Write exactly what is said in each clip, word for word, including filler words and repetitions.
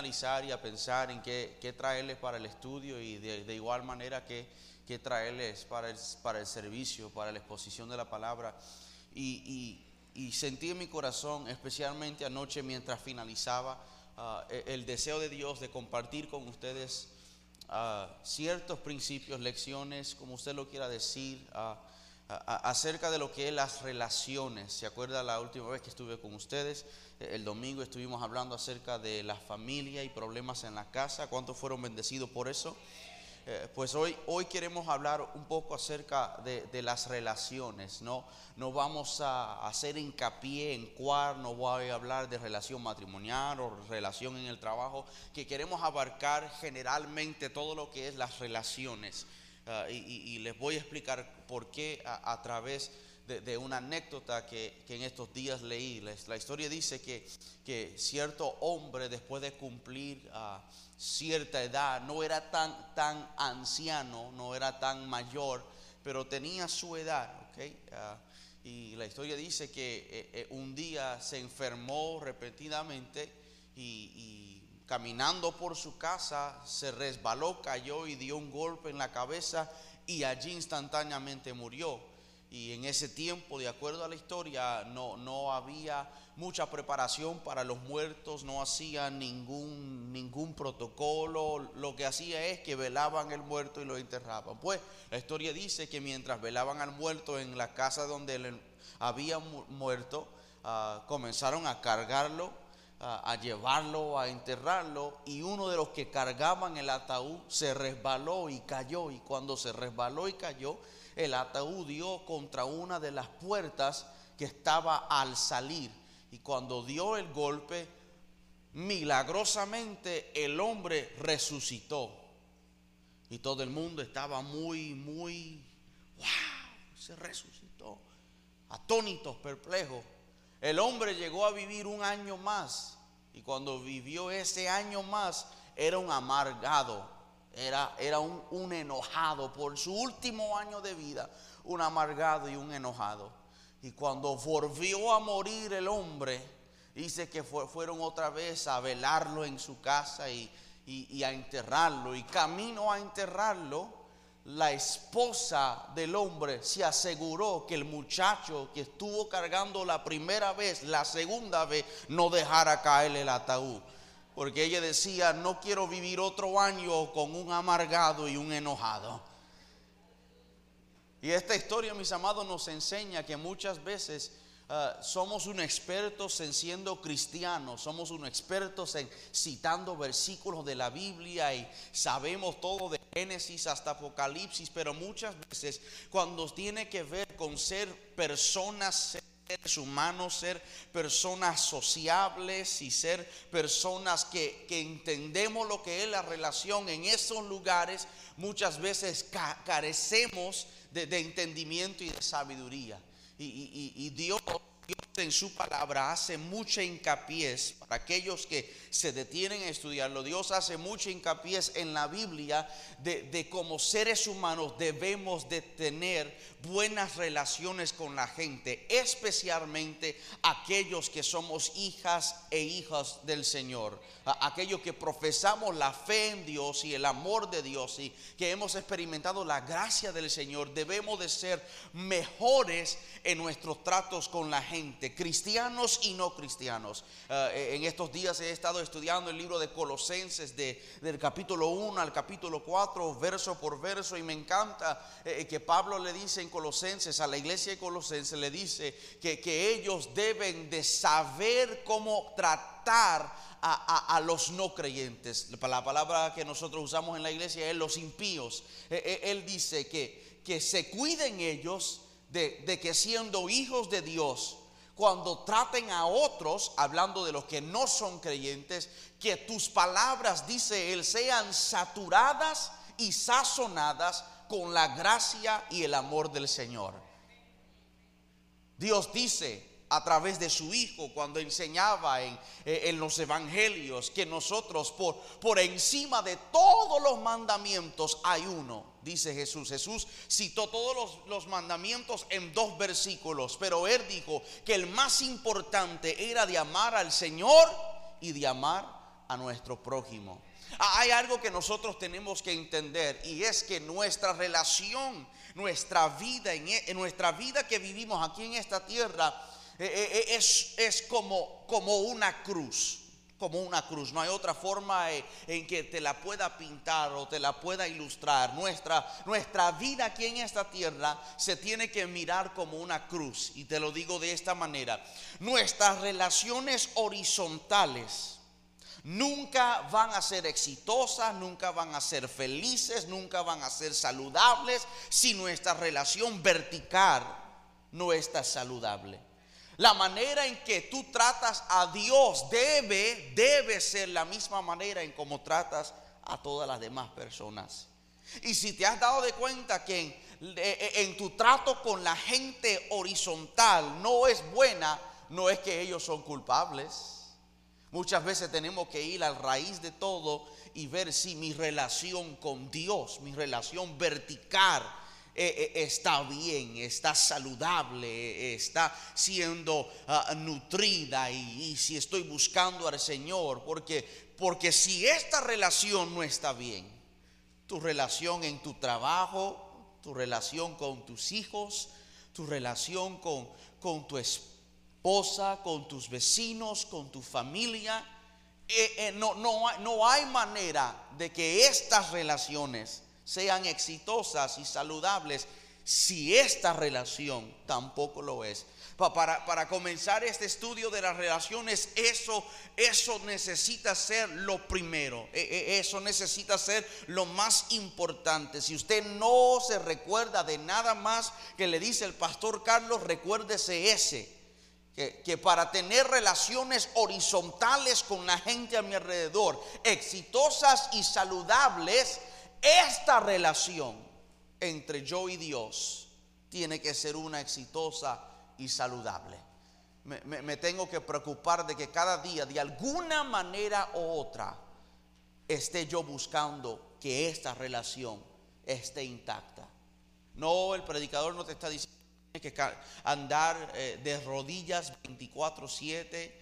analizar y a pensar en qué, qué traerles para el estudio, y de, de igual manera que, que traerles para el, para el servicio, para la exposición de la palabra. Y, y, y sentí en mi corazón, especialmente anoche mientras finalizaba, uh, el deseo de Dios de compartir con ustedes uh, ciertos principios, lecciones, como usted lo quiera decir, uh, acerca de lo que es las relaciones. ¿Se acuerda la última vez que estuve con ustedes? El domingo estuvimos hablando acerca de la familia y problemas en la casa. ¿Cuántos fueron bendecidos por eso? Eh, pues hoy, hoy queremos hablar un poco acerca de, de las relaciones, ¿no? No vamos a hacer hincapié en cuál, no voy a hablar de relación matrimonial o relación en el trabajo, que queremos abarcar generalmente todo lo que es las relaciones. Uh, y, y les voy a explicar por qué a, a través de, de una anécdota que, que en estos días leí. Les, la historia dice que, que cierto hombre, después de cumplir uh, cierta edad, no era tan, tan anciano, no era tan mayor, pero tenía su edad, ¿okay? Uh, y la historia dice que eh, eh, un día se enfermó repentinamente y... y caminando por su casa, se resbaló, cayó y dio un golpe en la cabeza, y allí instantáneamente murió. Y en ese tiempo, de acuerdo a la historia, no, no había mucha preparación para los muertos, no hacían ningún, ningún protocolo. Lo que hacía es que velaban el muerto y lo enterraban. Pues la historia dice que mientras velaban al muerto en la casa donde él había muerto, uh, comenzaron a cargarlo, a llevarlo, a enterrarlo, y uno de los que cargaban el ataúd se resbaló y cayó, y cuando se resbaló y cayó, el ataúd dio contra una de las puertas que estaba al salir, y cuando dio el golpe, milagrosamente el hombre resucitó, y todo el mundo estaba muy, muy, wow, se resucitó, atónitos, perplejos. El hombre llegó a vivir un año más, y cuando vivió ese año más, era un amargado, era, era un, un enojado. Por su último año de vida, un amargado y un enojado. Y cuando volvió a morir el hombre, dice que fue, fueron otra vez a velarlo en su casa y, y, y a enterrarlo. Y camino a enterrarlo, la esposa del hombre se aseguró que el muchacho que estuvo cargando la primera vez, la segunda vez, no dejara caer el ataúd, porque ella decía: no quiero vivir otro año con un amargado y un enojado. Y esta historia, mis amados, nos enseña que muchas veces Uh, somos unos expertos en siendo cristianos, somos unos expertos en citando versículos de la Biblia y sabemos todo de Génesis hasta Apocalipsis, pero muchas veces cuando tiene que ver con ser personas, seres humanos, ser personas sociables y ser personas que, que entendemos lo que es la relación, en esos lugares muchas veces ca- carecemos de, de entendimiento y de sabiduría. Y, y, y Dios, Dios en su palabra hace mucha hincapié, para aquellos que se detienen a estudiarlo, Dios hace mucha hincapié en la Biblia de, de como seres humanos debemos de tener buenas relaciones con la gente, especialmente aquellos que somos hijas e hijas del Señor, aquellos que profesamos la fe en Dios y el amor de Dios y que hemos experimentado la gracia del Señor. Debemos de ser mejores en nuestros tratos con la gente, cristianos y no cristianos. Uh, en estos días he estado estudiando el libro de Colosenses de, del capítulo uno al capítulo cuatro, verso por verso, y me encanta eh, que Pablo le dice en Colosenses, a la iglesia de Colosenses le dice que, que ellos deben de saber cómo tratar A, a, a los no creyentes. La palabra que nosotros usamos en la iglesia es los impíos. Él, él dice que, que se cuiden ellos de, de que siendo hijos de Dios, cuando traten a otros, hablando de los que no son creyentes, que tus palabras, dice él, sean saturadas y sazonadas con la gracia y el amor del Señor. Dios dice a través de su hijo, cuando enseñaba en, en los evangelios, que nosotros por, por encima de todos los mandamientos hay uno, dice Jesús. Jesús citó todos los, los mandamientos en dos versículos, pero él dijo que el más importante era de amar al Señor y de amar a nuestro prójimo. Hay algo que nosotros tenemos que entender, y es que nuestra relación, nuestra vida, en nuestra vida que vivimos aquí en esta tierra, es, es como, como una cruz, como una cruz. No hay otra forma en que te la pueda pintar o te la pueda ilustrar. Nuestra, nuestra vida aquí en esta tierra se tiene que mirar como una cruz, y te lo digo de esta manera. Nuestras relaciones horizontales nunca van a ser exitosas, nunca van a ser felices, nunca van a ser saludables si nuestra relación vertical no está saludable. La manera en que tú tratas a Dios debe, debe ser la misma manera en como tratas a todas las demás personas. Y si te has dado de cuenta que en, en tu trato con la gente horizontal no es buena, no es que ellos son culpables. Muchas veces tenemos que ir a la raíz de todo y ver si mi relación con Dios, mi relación vertical, Eh, eh, está bien, está saludable, eh, está siendo uh, nutrida, y, y si estoy buscando al Señor, porque, porque si esta relación no está bien, tu relación en tu trabajo, tu relación con tus hijos, tu relación con, con tu esposa, con tus vecinos, con tu familia, eh, eh, no, no, hay, no hay manera de que estas relaciones sean exitosas y saludables si esta relación tampoco lo es. Para, para comenzar este estudio de las relaciones, eso, eso necesita ser lo primero. Eso necesita ser lo más importante. Si usted no se recuerda de nada más que le dice el pastor Carlos, recuérdese ese. Que, que para tener relaciones horizontales con la gente a mi alrededor, exitosas y saludables, esta relación entre yo y Dios tiene que ser una exitosa y saludable. Me, me, me tengo que preocupar de que cada día, de alguna manera u otra, esté yo buscando que esta relación esté intacta. No, el predicador no te está diciendo que tienes que andar eh, de rodillas veinticuatro siete.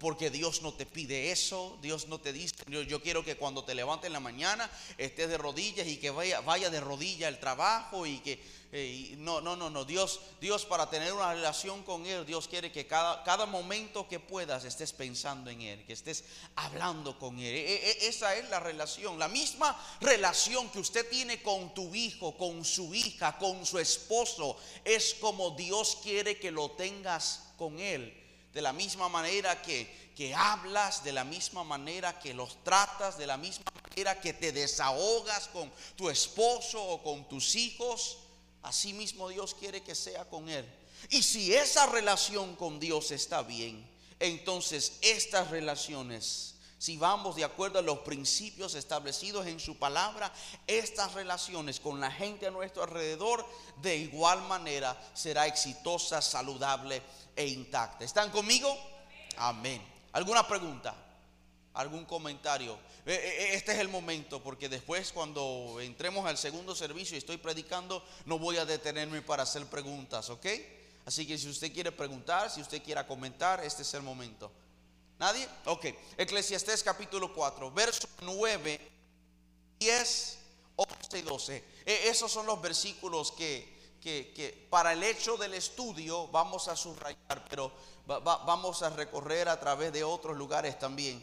Porque Dios no te pide eso. Dios no te dice: yo, yo quiero que cuando te levantes en la mañana estés de rodillas y que vaya, vaya de rodillas al trabajo y que eh, y no, no, no, no. Dios, Dios para tener una relación con Él, Dios quiere que cada, cada momento que puedas estés pensando en Él, que estés hablando con Él. E, e, esa es la relación, la misma relación que usted tiene con tu hijo, con su hija, con su esposo. Es como Dios quiere que lo tengas con Él. De la misma manera que, que hablas, de la misma manera que los tratas, de la misma manera que te desahogas con tu esposo o con tus hijos, así mismo Dios quiere que sea con Él. Y si esa relación con Dios está bien, entonces estas relaciones, si vamos de acuerdo a los principios establecidos en su palabra, estas relaciones con la gente a nuestro alrededor, de igual manera será exitosa, saludable e intacta. ¿Están conmigo? Amén. ¿Alguna pregunta? ¿Algún comentario? Este es el momento, porque después cuando entremos al segundo servicio y estoy predicando, no voy a detenerme para hacer preguntas, ¿ok? Así que si usted quiere preguntar, si usted quiere comentar, este es el momento. ¿Nadie? Ok. Eclesiastés capítulo cuatro, versos nueve, diez, once y doce. Esos son los versículos que, que, que para el hecho del estudio vamos a subrayar, pero va, va, vamos a recorrer a través de otros lugares también.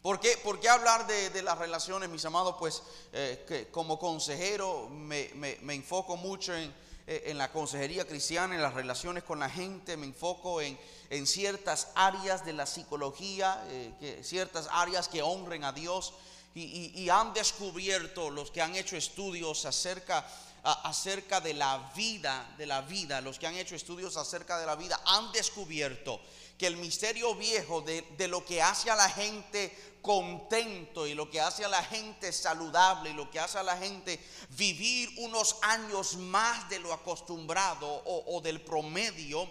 ¿Por qué, por qué hablar de, de las relaciones, mis amados? Pues eh, que como consejero me, me, me enfoco mucho en... en la consejería cristiana, en las relaciones con la gente, me enfoco en, en ciertas áreas de la psicología, eh, que ciertas áreas que honren a Dios, y, y, y han descubierto los que han hecho estudios acerca, a, acerca de la vida, de la vida, los que han hecho estudios acerca de la vida, han descubierto que el misterio viejo de, de lo que hace a la gente contento y lo que hace a la gente saludable y lo que hace a la gente vivir unos años más de lo acostumbrado o, o del promedio,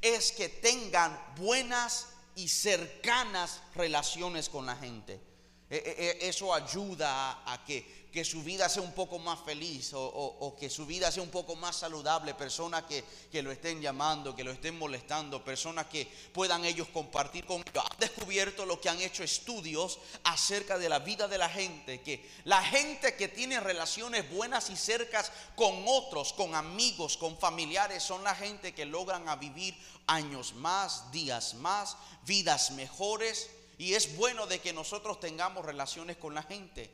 es que tengan buenas y cercanas relaciones con la gente. Eso ayuda a que, que su vida sea un poco más feliz o, o, o que su vida sea un poco más saludable. Personas que, que lo estén llamando, que lo estén molestando, personas que puedan ellos compartir con ellos. Han descubierto lo que han hecho estudios acerca de la vida de la gente, que la gente que tiene relaciones buenas y cercas con otros, con amigos, con familiares, son la gente que logran a vivir años más, días más, vidas mejores. Y es bueno de que nosotros tengamos relaciones con la gente.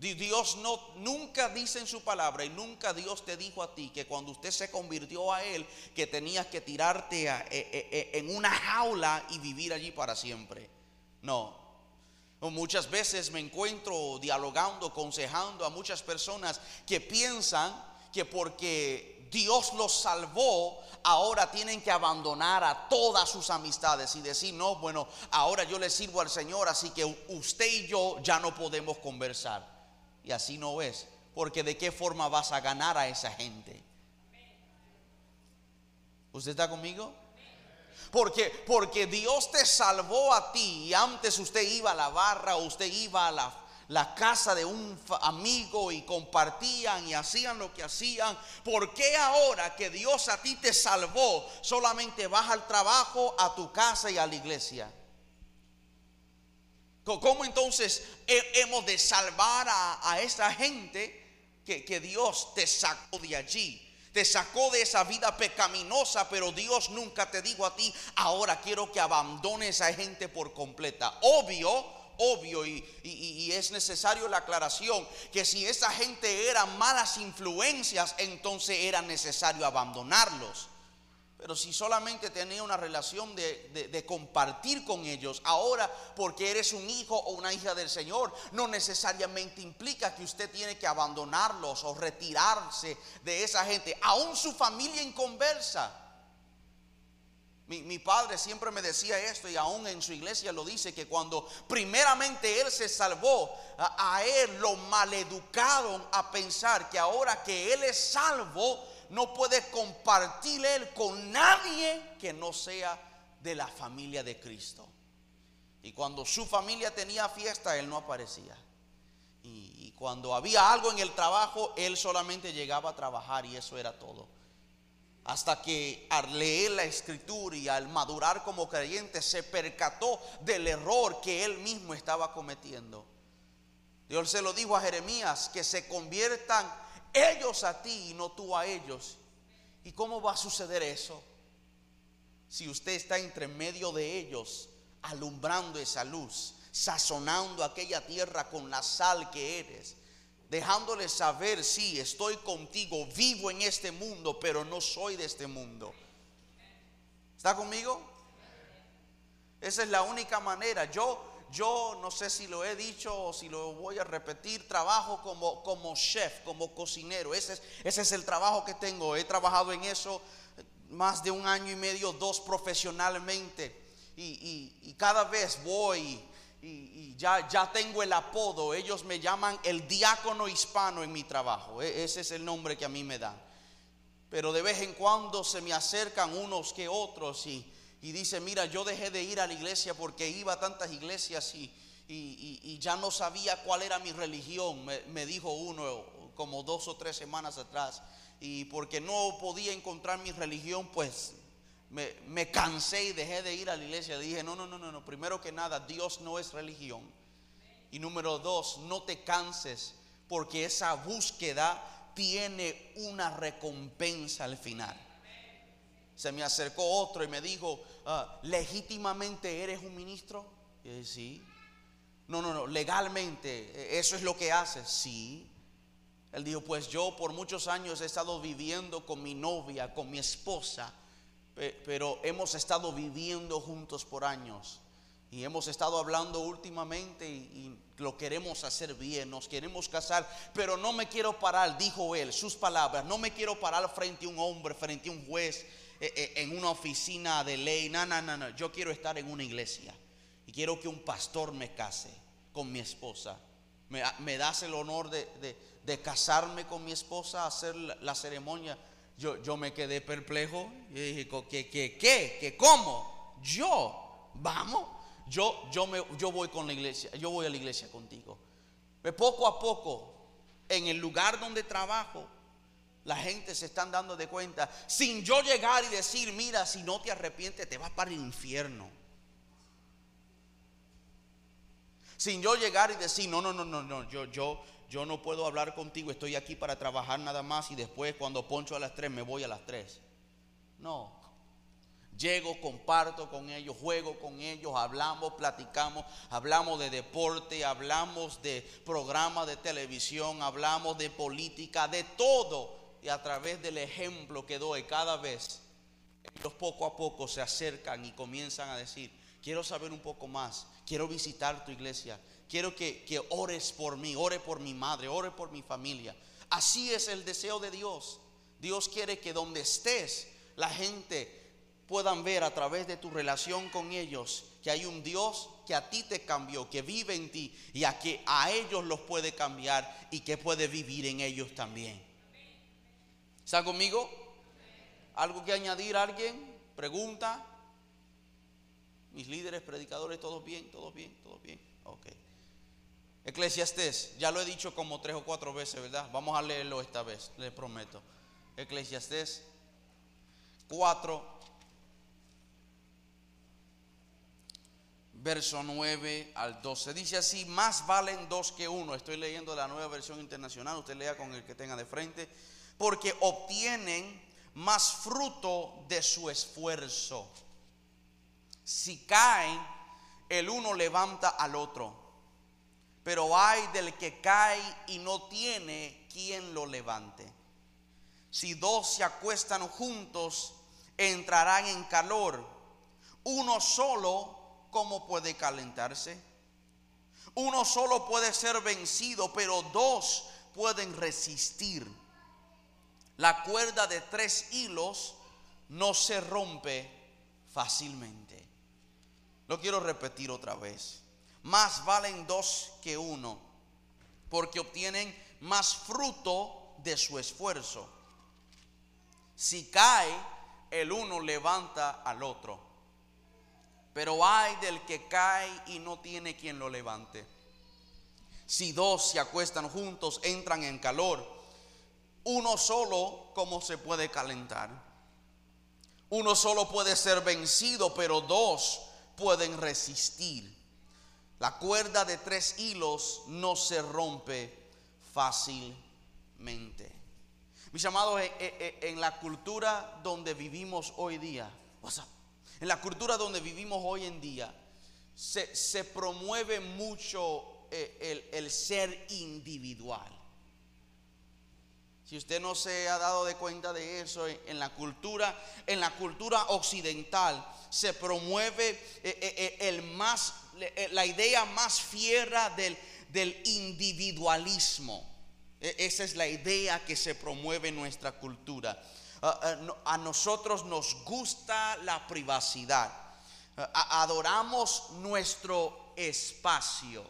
Dios no, nunca dice en su palabra, y nunca Dios te dijo a ti que cuando usted se convirtió a Él, que tenías que tirarte a, a, a, en una jaula y vivir allí para siempre. No. Muchas veces me encuentro dialogando, aconsejando a muchas personas que piensan que porque Dios los salvó, ahora tienen que abandonar a todas sus amistades y decir, no, bueno, ahora yo le sirvo al Señor, así que usted y yo ya no podemos conversar. Y así no es, porque ¿de qué forma vas a ganar a esa gente? ¿Usted está conmigo? Porque, porque Dios te salvó a ti, y antes usted iba a la barra, usted iba a la la casa de un amigo y compartían y hacían lo que hacían. ¿Por qué ahora que Dios a ti te salvó, solamente vas al trabajo, a tu casa y a la iglesia? ¿Cómo entonces hemos de salvar a, a esa gente que, que Dios te sacó de allí? Te sacó de esa vida pecaminosa, pero Dios nunca te dijo a ti, ahora quiero que abandones a esa gente por completa. Obvio Obvio y, y, y es necesario la aclaración que si esa gente era malas influencias, entonces era necesario abandonarlos. Pero si solamente tenía una relación de, de, de compartir con ellos, ahora porque eres un hijo o una hija del Señor, no necesariamente implica que usted tiene que abandonarlos o retirarse de esa gente, aún su familia inconversa. Mi, mi padre siempre me decía esto, y aún en su iglesia lo dice, que cuando primeramente él se salvó, a, a él lo maleducaron a pensar que ahora que él es salvo, no puede compartir él con nadie que no sea de la familia de Cristo. Y cuando su familia tenía fiesta, él no aparecía. Y, y cuando había algo en el trabajo, él solamente llegaba a trabajar y eso era todo. Hasta que al leer la escritura y al madurar como creyente se percató del error que él mismo estaba cometiendo. Dios se lo dijo a Jeremías, que se conviertan ellos a ti y no tú a ellos. ¿Y cómo va a suceder eso? Si usted está entre medio de ellos, alumbrando esa luz, sazonando aquella tierra con la sal que eres, dejándoles saber, sí, estoy contigo, vivo en este mundo, pero no soy de este mundo. ¿Está conmigo? Esa es la única manera. Yo yo no sé si lo he dicho o si lo voy a repetir, trabajo como, como chef, como cocinero. Ese es, ese es el trabajo que tengo. He trabajado en eso más de un año y medio, dos profesionalmente. Y, y, y cada vez voy... Y, y ya, ya tengo el apodo. Ellos me llaman el diácono hispano en mi trabajo. Ese es el nombre que a mí me dan. Pero de vez en cuando se me acercan unos que otros y, y dicen, mira, yo dejé de ir a la iglesia porque iba a tantas iglesias y, y, y, y ya no sabía cuál era mi religión. Me, me dijo uno como dos o tres semanas atrás. Y porque no podía encontrar mi religión, pues... Me, me cansé y dejé de ir a la iglesia. Dije, no, no, no, no, primero que nada, Dios no es religión. Y número dos, no te canses, porque esa búsqueda tiene una recompensa al final. Se me acercó otro y me dijo, ah, ¿legítimamente eres un ministro? Y dije, sí. No, no, no, legalmente, ¿eso es lo que haces? Sí. Él dijo, pues yo por muchos años he estado viviendo con mi novia, con mi esposa, pero hemos estado viviendo juntos por años y hemos estado hablando últimamente y, y lo queremos hacer bien, nos queremos casar, pero no me quiero parar, dijo él, sus palabras, no me quiero parar frente a un hombre, frente a un juez, eh, eh, en una oficina de ley, no, no, no, no, yo quiero estar en una iglesia y quiero que un pastor me case con mi esposa. ¿Me, me das el honor de, de, de casarme con mi esposa, hacer la, la ceremonia? Yo, yo me quedé perplejo y dije, ¿qué, qué, qué, qué, cómo? Yo, vamos, yo, yo, me, yo voy con la iglesia, yo voy a la iglesia contigo. Pero poco a poco, en el lugar donde trabajo, la gente se están dando de cuenta, sin yo llegar y decir, mira, si no te arrepientes te vas para el infierno. Sin yo llegar y decir, no, no, no, no, no, yo, yo, yo no puedo hablar contigo, estoy aquí para trabajar nada más y después cuando poncho a las tres me voy a las tres. No, llego, comparto con ellos, juego con ellos, hablamos, platicamos, hablamos de deporte, hablamos de programas de televisión, hablamos de política, de todo. Y a través del ejemplo que doy cada vez, ellos poco a poco se acercan y comienzan a decir, quiero saber un poco más, quiero visitar tu iglesia, quiero que, que ores por mí, ore por mi madre, ore por mi familia. Así es el deseo de Dios. Dios quiere que donde estés, la gente puedan ver a través de tu relación con ellos que hay un Dios que a ti te cambió, que vive en ti y a que a ellos los puede cambiar y que puede vivir en ellos también. ¿Está conmigo? ¿Algo que añadir? ¿Alguien? ¿Pregunta? Mis líderes, predicadores, ¿todos bien? ¿Todos bien? ¿Todos bien? Ok. Eclesiastés, ya lo he dicho como tres o cuatro veces, ¿verdad? Vamos a leerlo esta vez, les prometo. Eclesiastés cuatro, verso nueve al doce. Dice así: más valen dos que uno. Estoy leyendo la Nueva Versión Internacional, usted lea con el que tenga de frente. Porque obtienen más fruto de su esfuerzo. Si caen, el uno levanta al otro. Pero ay del que cae y no tiene quien lo levante. Si dos se acuestan juntos, entrarán en calor. Uno solo, ¿cómo puede calentarse? Uno solo puede ser vencido, pero dos pueden resistir. La cuerda de tres hilos no se rompe fácilmente. Lo quiero repetir otra vez. Más valen dos que uno, porque obtienen más fruto de su esfuerzo. Si cae, el uno levanta al otro. Pero ay del que cae y no tiene quien lo levante. Si dos se acuestan juntos, entran en calor. Uno solo, ¿cómo se puede calentar? Uno solo puede ser vencido, pero dos pueden resistir. La cuerda de tres hilos no se rompe fácilmente. Mis amados, en la cultura donde vivimos hoy día, en la cultura donde vivimos hoy en día, se, se promueve mucho el, el ser individual. Si usted no se ha dado de cuenta de eso, en la cultura, en la cultura occidental se promueve el más, la idea más fiera del, del individualismo. Esa es la idea que se promueve en nuestra cultura. A nosotros nos gusta la privacidad. Adoramos nuestro espacio.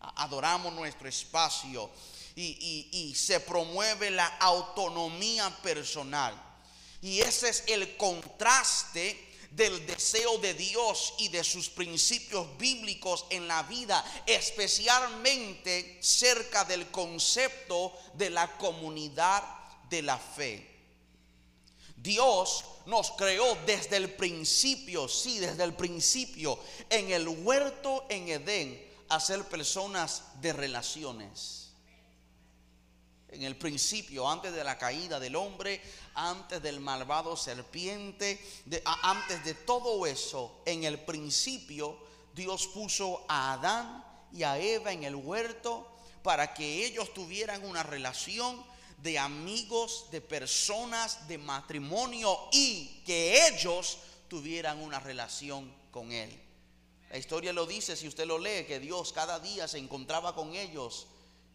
Adoramos nuestro espacio. Y, y, y se promueve la autonomía personal. Y ese es el contraste del deseo de Dios y de sus principios bíblicos en la vida, especialmente cerca del concepto de la comunidad de la fe. Dios nos creó desde el principio, sí, desde el principio, en el huerto en Edén, a ser personas de relaciones. En el principio, antes de la caída del hombre, antes del malvado serpiente, de, antes de todo eso, en el principio Dios puso a Adán y a Eva en el huerto para que ellos tuvieran una relación de amigos, de personas, de matrimonio y que ellos tuvieran una relación con él. La historia lo dice, si usted lo lee, que Dios cada día se encontraba con ellos.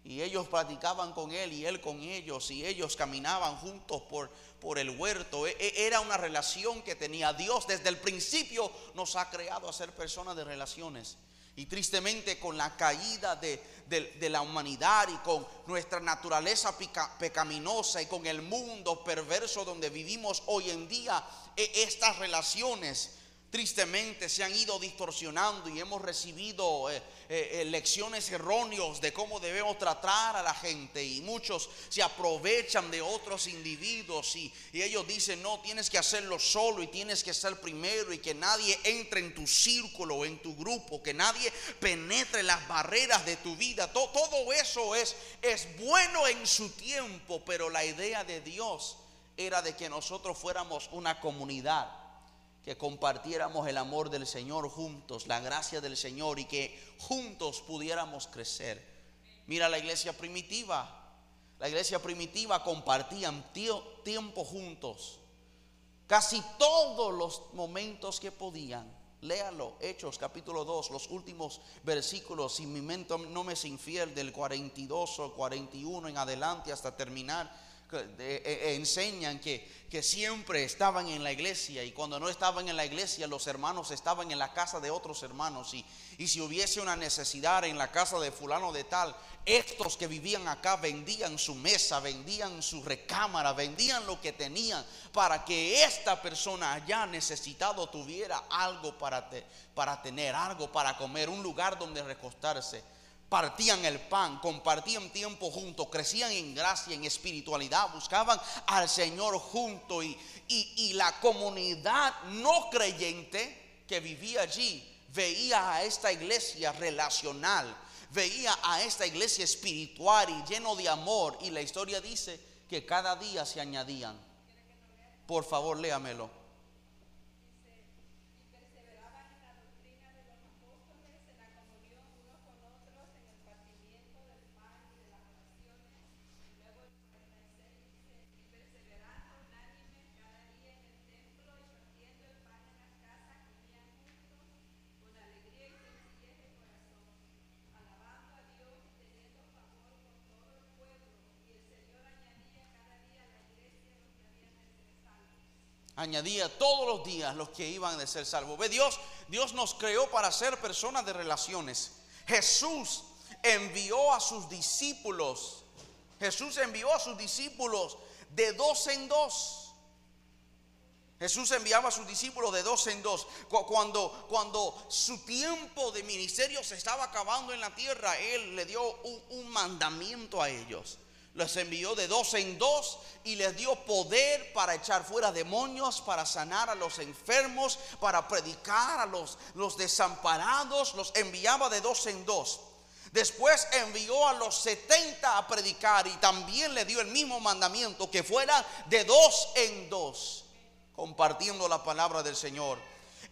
Y ellos platicaban con él y él con ellos. Y ellos caminaban juntos por, por el huerto. Era una relación que tenía Dios. Desde el principio nos ha creado a ser personas de relaciones. Y tristemente con la caída de, de, de la humanidad y con nuestra naturaleza pica, pecaminosa y con el mundo perverso donde vivimos hoy en día, estas relaciones tristemente se han ido distorsionando y hemos recibido eh, eh, lecciones erróneas de cómo debemos tratar a la gente, y muchos se aprovechan de otros individuos y, y ellos dicen: no, tienes que hacerlo solo y tienes que ser primero, y que nadie entre en tu círculo, en tu grupo, que nadie penetre las barreras de tu vida. Todo, todo eso es, es bueno en su tiempo, pero la idea de Dios era de que nosotros fuéramos una comunidad, que compartiéramos el amor del Señor juntos, la gracia del Señor, y que juntos pudiéramos crecer. Mira la iglesia primitiva. La iglesia primitiva compartían tiempo juntos, casi todos los momentos que podían. Léalo, Hechos capítulo dos, los últimos versículos, si mi mente no me es infiel, del cuarenta y dos o cuarenta y uno en adelante hasta terminar. De, eh, enseñan que, que siempre estaban en la iglesia, y cuando no estaban en la iglesia los hermanos estaban en la casa de otros hermanos, y, y si hubiese una necesidad en la casa de fulano de tal, estos que vivían acá vendían su mesa, vendían su recámara, vendían lo que tenían para que esta persona allá necesitado tuviera algo para, te, para tener, algo para comer, un lugar donde recostarse. Partían el pan, compartían tiempo juntos, crecían en gracia, en espiritualidad, buscaban al Señor juntos, y, y, y la comunidad no creyente que vivía allí veía a esta iglesia relacional, veía a esta iglesia espiritual y lleno de amor, y la historia dice que cada día se añadían. Por favor, léamelo. Añadía todos los días los que iban de ser salvos. Ve, Dios, Dios nos creó para ser personas de relaciones. Jesús envió a sus discípulos. Jesús envió a sus discípulos de dos en dos. Jesús enviaba a sus discípulos de dos en dos. Cuando, cuando su tiempo de ministerio se estaba acabando en la tierra, Él le dio un, un mandamiento a ellos. Los envió de dos en dos y les dio poder para echar fuera demonios, para sanar a los enfermos, para predicar a los, los desamparados. Los enviaba de dos en dos. Después envió a los setenta a predicar, y también le dio el mismo mandamiento, que fuera de dos en dos, compartiendo la palabra del Señor.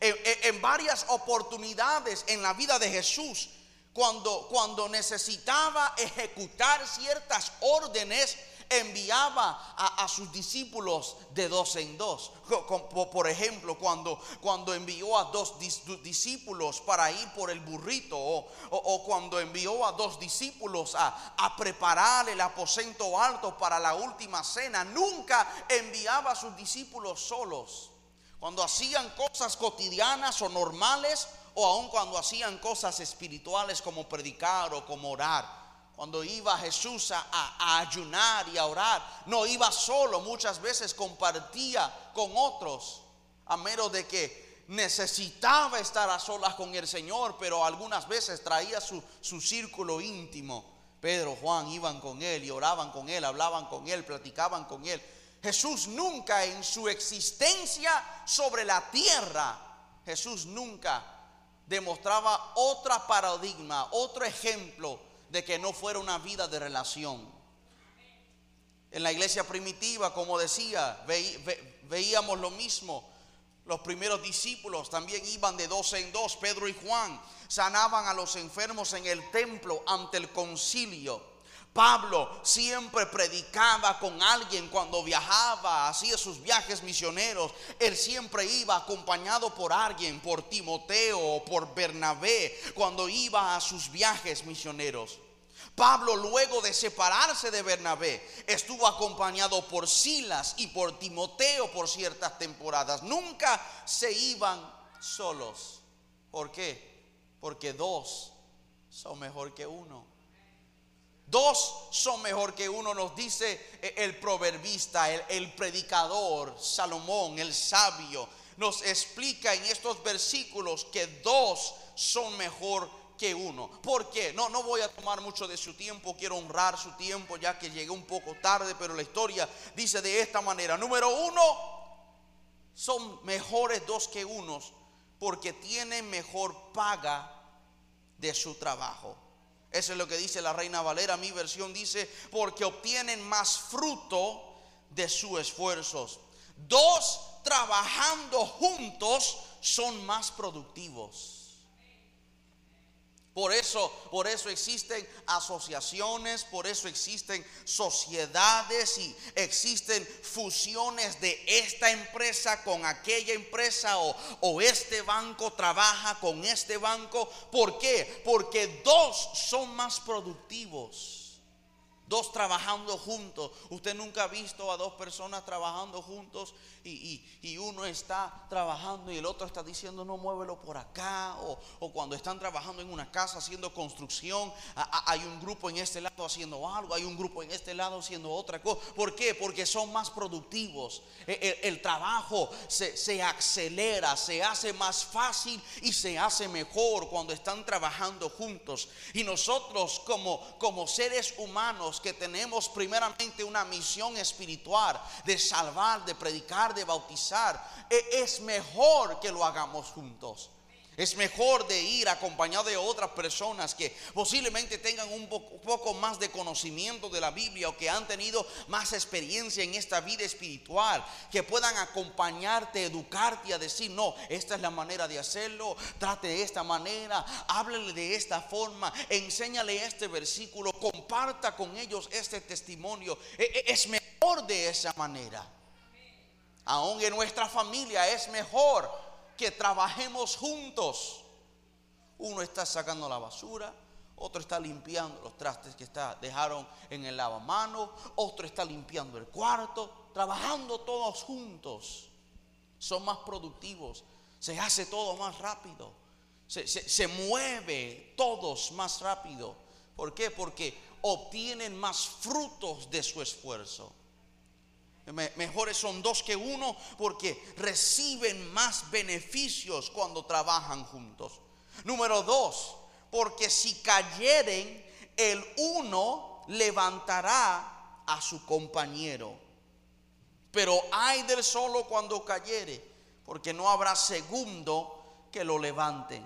En, en, en varias oportunidades en la vida de Jesús, Cuando, cuando necesitaba ejecutar ciertas órdenes, enviaba a, a sus discípulos de dos en dos. Por ejemplo, cuando, cuando envió a dos discípulos para ir por el burrito, o, o, o cuando envió a dos discípulos a, a preparar el aposento alto para la última cena, nunca enviaba a sus discípulos solos. Cuando hacían cosas cotidianas o normales, o aun cuando hacían cosas espirituales como predicar o como orar, cuando iba Jesús a, a ayunar y a orar, no iba solo. Muchas veces compartía con otros, a menos de que necesitaba estar a solas con el Señor, pero algunas veces traía su, su círculo íntimo. Pedro, Juan iban con Él y oraban con Él, hablaban con Él, platicaban con Él. Jesús nunca en su existencia sobre la tierra, Jesús nunca demostraba otra paradigma, otro ejemplo de que no fuera una vida de relación. En la iglesia primitiva, como decía, ve, ve, veíamos lo mismo. Los primeros discípulos también iban de dos en dos. Pedro y Juan sanaban a los enfermos en el templo ante el concilio. Pablo siempre predicaba con alguien cuando viajaba, hacía sus viajes misioneros. Él siempre iba acompañado por alguien, por Timoteo o por Bernabé, cuando iba a sus viajes misioneros. Pablo, luego de separarse de Bernabé, estuvo acompañado por Silas y por Timoteo por ciertas temporadas. Nunca se iban solos. ¿Por qué? Porque dos son mejor que uno. Dos son mejor que uno, nos dice el proverbista, el, el predicador Salomón, el sabio. nos explica en estos versículos que dos son mejor que uno. ¿Por qué? No, no voy a tomar mucho de su tiempo, quiero honrar su tiempo ya que llegué un poco tarde, pero la historia dice de esta manera. Número uno, son mejores dos que unos porque tienen mejor paga de su trabajo. Eso es lo que dice la Reina Valera. Mi versión dice, porque obtienen más fruto de sus esfuerzos. Dos trabajando juntos son más productivos. Por eso, por eso existen asociaciones, por eso existen sociedades y existen fusiones de esta empresa con aquella empresa o, o este banco trabaja con este banco. ¿Por qué? Porque dos son más productivos, dos trabajando juntos. Usted nunca ha visto a dos personas trabajando juntos y, y, y uno está trabajando y el otro está diciendo no, muévelo por acá, o, o cuando están trabajando en una casa haciendo construcción, a, a, hay un grupo en este lado haciendo algo, hay un grupo en este lado haciendo otra cosa. ¿Por qué? Porque son más productivos. El, el, el trabajo se, se acelera, se hace más fácil y se hace mejor cuando están trabajando juntos. Y nosotros como, como seres humanos que tenemos primeramente una misión espiritual de salvar, de predicar, de bautizar, es mejor que lo hagamos juntos. Es mejor de ir acompañado de otras personas que posiblemente tengan un poco, poco más de conocimiento de la Biblia o que han tenido más experiencia en esta vida espiritual, que puedan acompañarte, educarte y a decir no, esta es la manera de hacerlo, trate de esta manera, háblele de esta forma, enséñale este versículo, comparta con ellos este testimonio. Es mejor de esa manera. Aún en nuestra familia es mejor que trabajemos juntos. Uno está sacando la basura, otro está limpiando los trastes que está, dejaron en el lavamanos, otro está limpiando el cuarto, trabajando todos juntos. Son más productivos, se hace todo más rápido, se, se, se mueve todos más rápido. ¿Por qué? Porque obtienen más frutos de su esfuerzo. Mejores son dos que uno porque reciben más beneficios cuando trabajan juntos. Número dos, porque si cayeren, el uno levantará a su compañero. Pero ay del solo cuando cayere, porque no habrá segundo que lo levanten.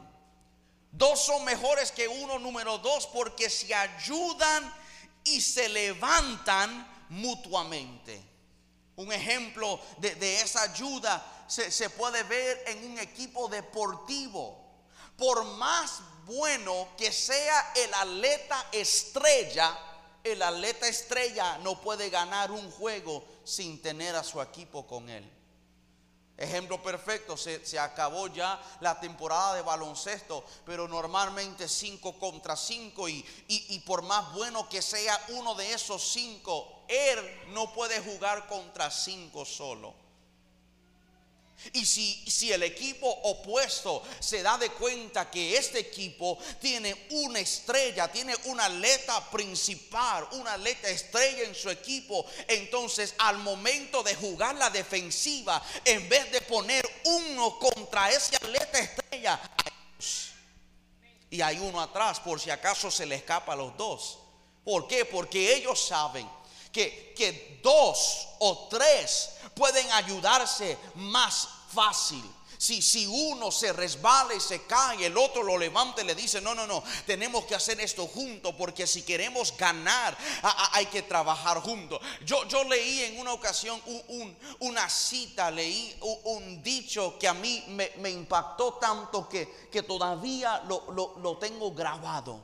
Dos son mejores que uno, número dos, porque se ayudan y se levantan mutuamente. Un ejemplo de, de esa ayuda se, se puede ver en un equipo deportivo. Por más bueno que sea el atleta estrella, el atleta estrella no puede ganar un juego sin tener a su equipo con él. Ejemplo perfecto, se, se acabó ya la temporada de baloncesto, pero normalmente cinco contra cinco y, y, y por más bueno que sea uno de esos cinco, él no puede jugar contra cinco solo. Y si, si el equipo opuesto se da de cuenta que este equipo tiene una estrella, tiene un atleta principal, un atleta estrella en su equipo, entonces al momento de jugar la defensiva, en vez de poner uno contra ese atleta estrella, hay dos. Y hay uno atrás por si acaso se le escapa a los dos. ¿Por qué? Porque ellos saben Que, que dos o tres pueden ayudarse más fácil. Si, si uno se resbala y se cae, el otro lo levanta y le dice no, no, no, tenemos que hacer esto juntos, porque si queremos ganar a, a, hay que trabajar juntos. Yo, yo leí en una ocasión un, un, una cita, leí un, un dicho que a mí me, me impactó tanto que, que todavía lo, lo, lo tengo grabado.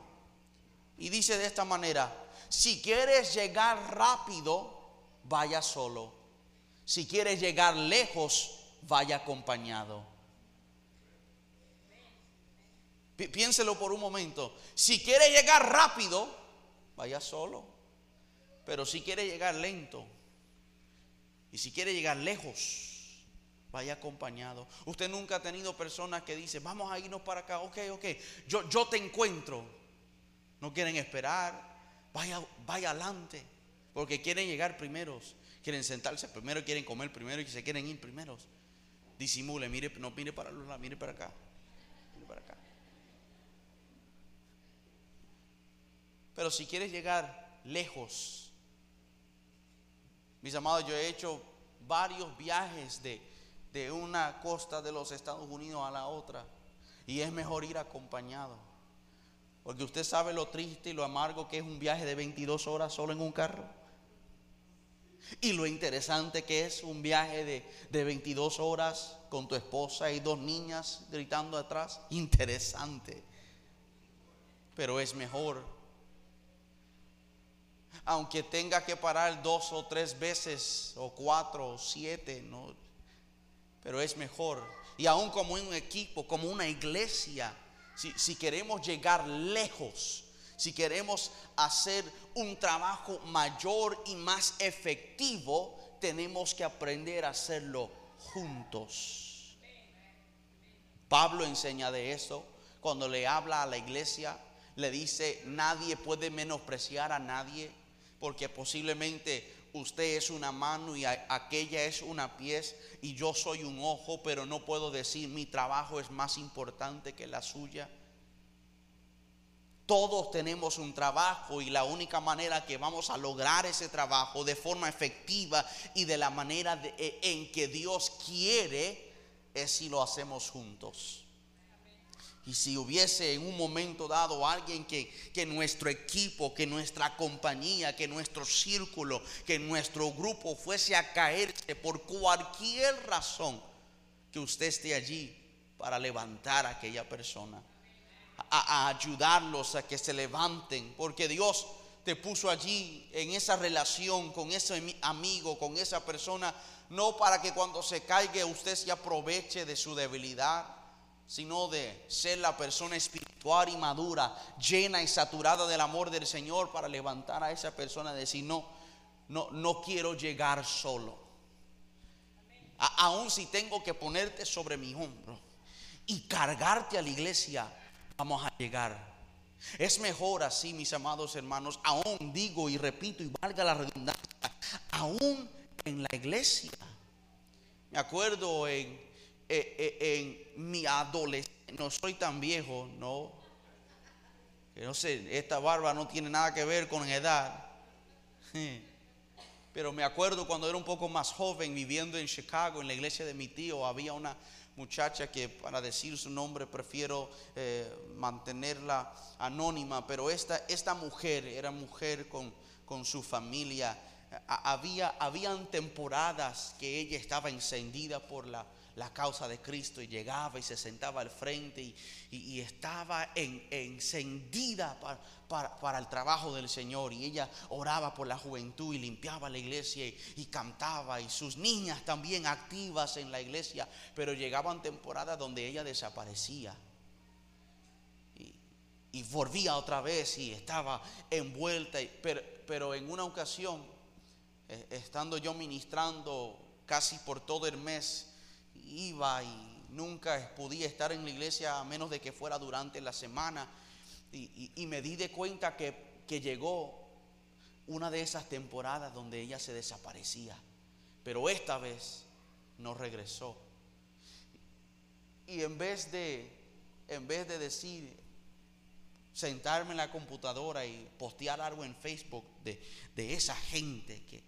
Y dice de esta manera: si quieres llegar rápido, vaya solo. Si quieres llegar lejos, vaya acompañado. Pi- piénselo por un momento. Si quieres llegar rápido, vaya solo. Pero si quieres llegar lento y si quieres llegar lejos, vaya acompañado. Usted nunca ha tenido personas que dicen vamos a irnos para acá, ok, ok, yo, yo te encuentro. No quieren esperar. Vaya, vaya adelante, porque quieren llegar primeros, quieren sentarse primero, quieren comer primero y se quieren ir primeros. disimule, mire, no mire para los lados, mire para acá, mire para acá. Pero si quieres llegar lejos, mis amados, yo he hecho varios viajes de, de una costa de los Estados Unidos a la otra, y es mejor ir acompañado, porque usted sabe lo triste y lo amargo que es un viaje de veintidós horas solo en un carro, y lo interesante que es un viaje de, de veintidós horas con tu esposa y dos niñas gritando atrás. Interesante, pero es mejor. Aunque tenga que parar dos o tres veces, o cuatro o siete, no, pero es mejor. Y aún como un equipo, como una iglesia, si, si queremos llegar lejos, si queremos hacer un trabajo mayor y más efectivo, tenemos que aprender a hacerlo juntos. Pablo enseña de eso cuando le habla a la iglesia. Le dice: nadie puede menospreciar a nadie, porque posiblemente usted es una mano y aquella es una pieza, y yo soy un ojo, pero no puedo decir mi trabajo es más importante que la suya. Todos tenemos un trabajo, y la única manera que vamos a lograr ese trabajo de forma efectiva y de la manera de, en que Dios quiere, es si lo hacemos juntos. Y si hubiese en un momento dado alguien que, que nuestro equipo, que nuestra compañía, que nuestro círculo, que nuestro grupo fuese a caerse por cualquier razón, que usted esté allí para levantar a aquella persona, a, a ayudarlos a que se levanten, porque Dios te puso allí en esa relación con ese amigo, con esa persona, no para que cuando se caiga usted se aproveche de su debilidad, sino de ser la persona espiritual y madura, llena y saturada del amor del Señor, para levantar a esa persona y decir: no, no, no quiero llegar solo. A, aun si tengo que ponerte sobre mi hombro y cargarte a la iglesia, vamos a llegar. Es mejor así, mis amados hermanos. Aún digo y repito, y valga la redundancia, aún en la iglesia. Me acuerdo en En mi adolescencia, no soy tan viejo, no, no sé, esta barba no tiene nada que ver con edad, pero me acuerdo cuando era un poco más joven, viviendo en Chicago, en la iglesia de mi tío, había una muchacha que, para decir su nombre, prefiero eh, mantenerla anónima, pero esta, esta mujer era mujer con, con su familia. Había, habían temporadas que ella estaba encendida por la La causa de Cristo, y llegaba y se sentaba al frente y, y, y estaba en, encendida para, para, para el trabajo del Señor, y ella oraba por la juventud y limpiaba la iglesia y, y cantaba, y sus niñas también activas en la iglesia, pero llegaban temporadas donde ella desaparecía y, y volvía otra vez y estaba envuelta, y, pero, pero en una ocasión, estando yo ministrando casi por todo el mes, iba y nunca podía estar en la iglesia a menos de que fuera durante la semana, y, y, y me di de cuenta que, que llegó una de esas temporadas donde ella se desaparecía, pero esta vez no regresó. Y en vez de en vez de decir, sentarme en la computadora y postear algo en Facebook de, de esa gente que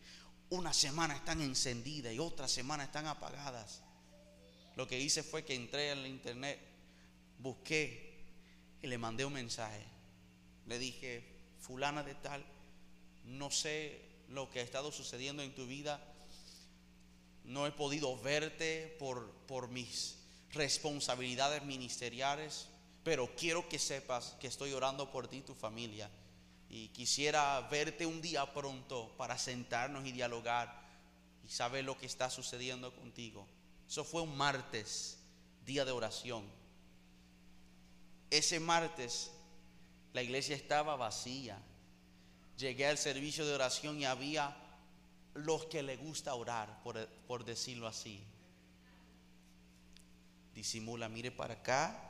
una semana están encendidas y otra semana están apagadas, lo que hice fue que entré al internet, busqué y le mandé un mensaje. Le dije: fulana de tal, no sé lo que ha estado sucediendo en tu vida, no he podido verte por, por mis responsabilidades ministeriales, pero quiero que sepas que estoy orando por ti y tu familia, y quisiera verte un día pronto para sentarnos y dialogar y saber lo que está sucediendo contigo. Eso fue un martes, día de oración. Ese martes la iglesia estaba vacía. Llegué al servicio de oración y había los que le gusta orar, por, por decirlo así. Disimula, mire para acá.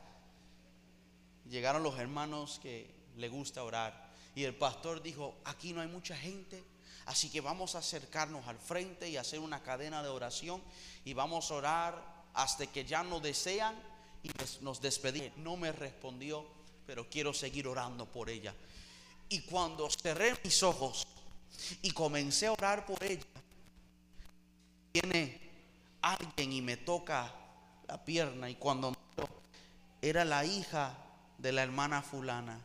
Llegaron los hermanos que le gusta orar, y el pastor dijo: aquí no hay mucha gente, así que vamos a acercarnos al frente y hacer una cadena de oración, y vamos a orar hasta que ya no desean y nos despedimos. No me respondió, pero quiero seguir orando por ella. Y cuando cerré mis ojos y comencé a orar por ella, viene alguien y me toca la pierna, y cuando me toco, era la hija de la hermana fulana.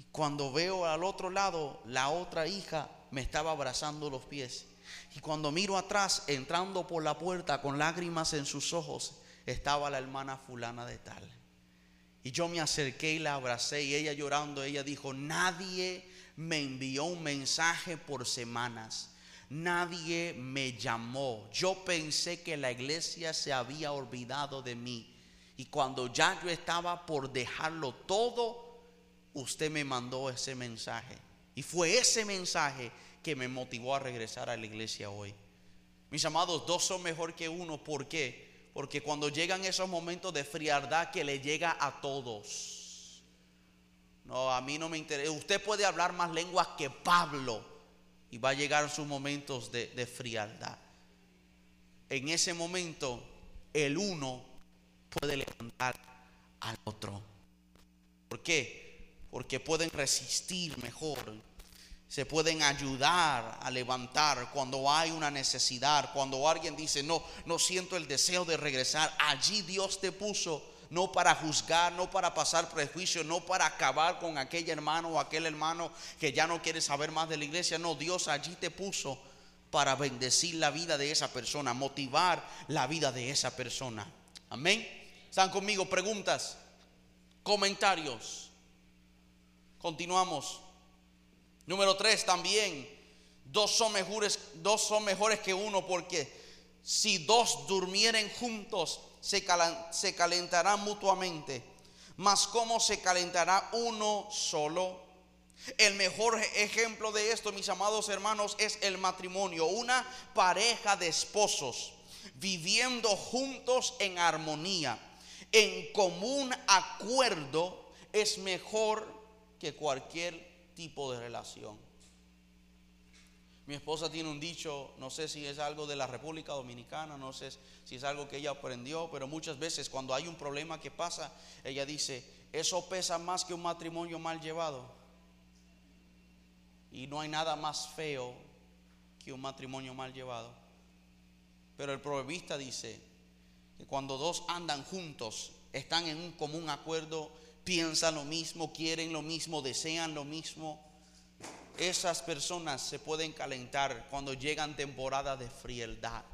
Y cuando veo al otro lado, la otra hija me estaba abrazando los pies. Y cuando miro atrás, entrando por la puerta con lágrimas en sus ojos, estaba la hermana fulana de tal. Y yo me acerqué y la abracé, y ella llorando, ella dijo: nadie me envió un mensaje por semanas, nadie me llamó, yo pensé que la iglesia se había olvidado de mí, y cuando ya yo estaba por dejarlo todo, usted me mandó ese mensaje, y fue ese mensaje que me motivó a regresar a la iglesia hoy. Mis amados, dos son mejor que uno. ¿Por qué? Porque cuando llegan esos momentos de frialdad que le llega a todos. No, a mí no me interesa. Usted puede hablar más lenguas que Pablo y va a llegar sus momentos de, de frialdad. En ese momento el uno puede levantar al otro. ¿Por qué? Porque pueden resistir mejor. Se pueden ayudar a levantar cuando hay una necesidad, cuando alguien dice: no, no siento el deseo de regresar. Allí Dios te puso, no para juzgar, no para pasar prejuicio, no para acabar con aquel hermano o aquel hermano que ya no quiere saber más de la iglesia. No, Dios allí te puso para bendecir la vida de esa persona, motivar la vida de esa persona. Amén. ¿Están conmigo? Preguntas, comentarios. Continuamos. Número tres, también dos son mejores, dos son mejores que uno, porque si dos durmieren juntos se, cal, se calentarán mutuamente, mas ¿cómo se calentará uno solo? El mejor ejemplo de esto, mis amados hermanos, es el matrimonio. Una pareja de esposos viviendo juntos en armonía, en común acuerdo, es mejor que cualquier tipo de relación. Mi esposa tiene un dicho, no sé si es algo de la República Dominicana, no sé si es algo que ella aprendió, pero muchas veces cuando hay un problema que pasa, ella dice: eso pesa más que un matrimonio mal llevado. Y no hay nada más feo que un matrimonio mal llevado. Pero el proverbista dice que cuando dos andan juntos, están en un común acuerdo, piensan lo mismo, quieren lo mismo, desean lo mismo, esas personas se pueden calentar cuando llegan temporadas de frialdad.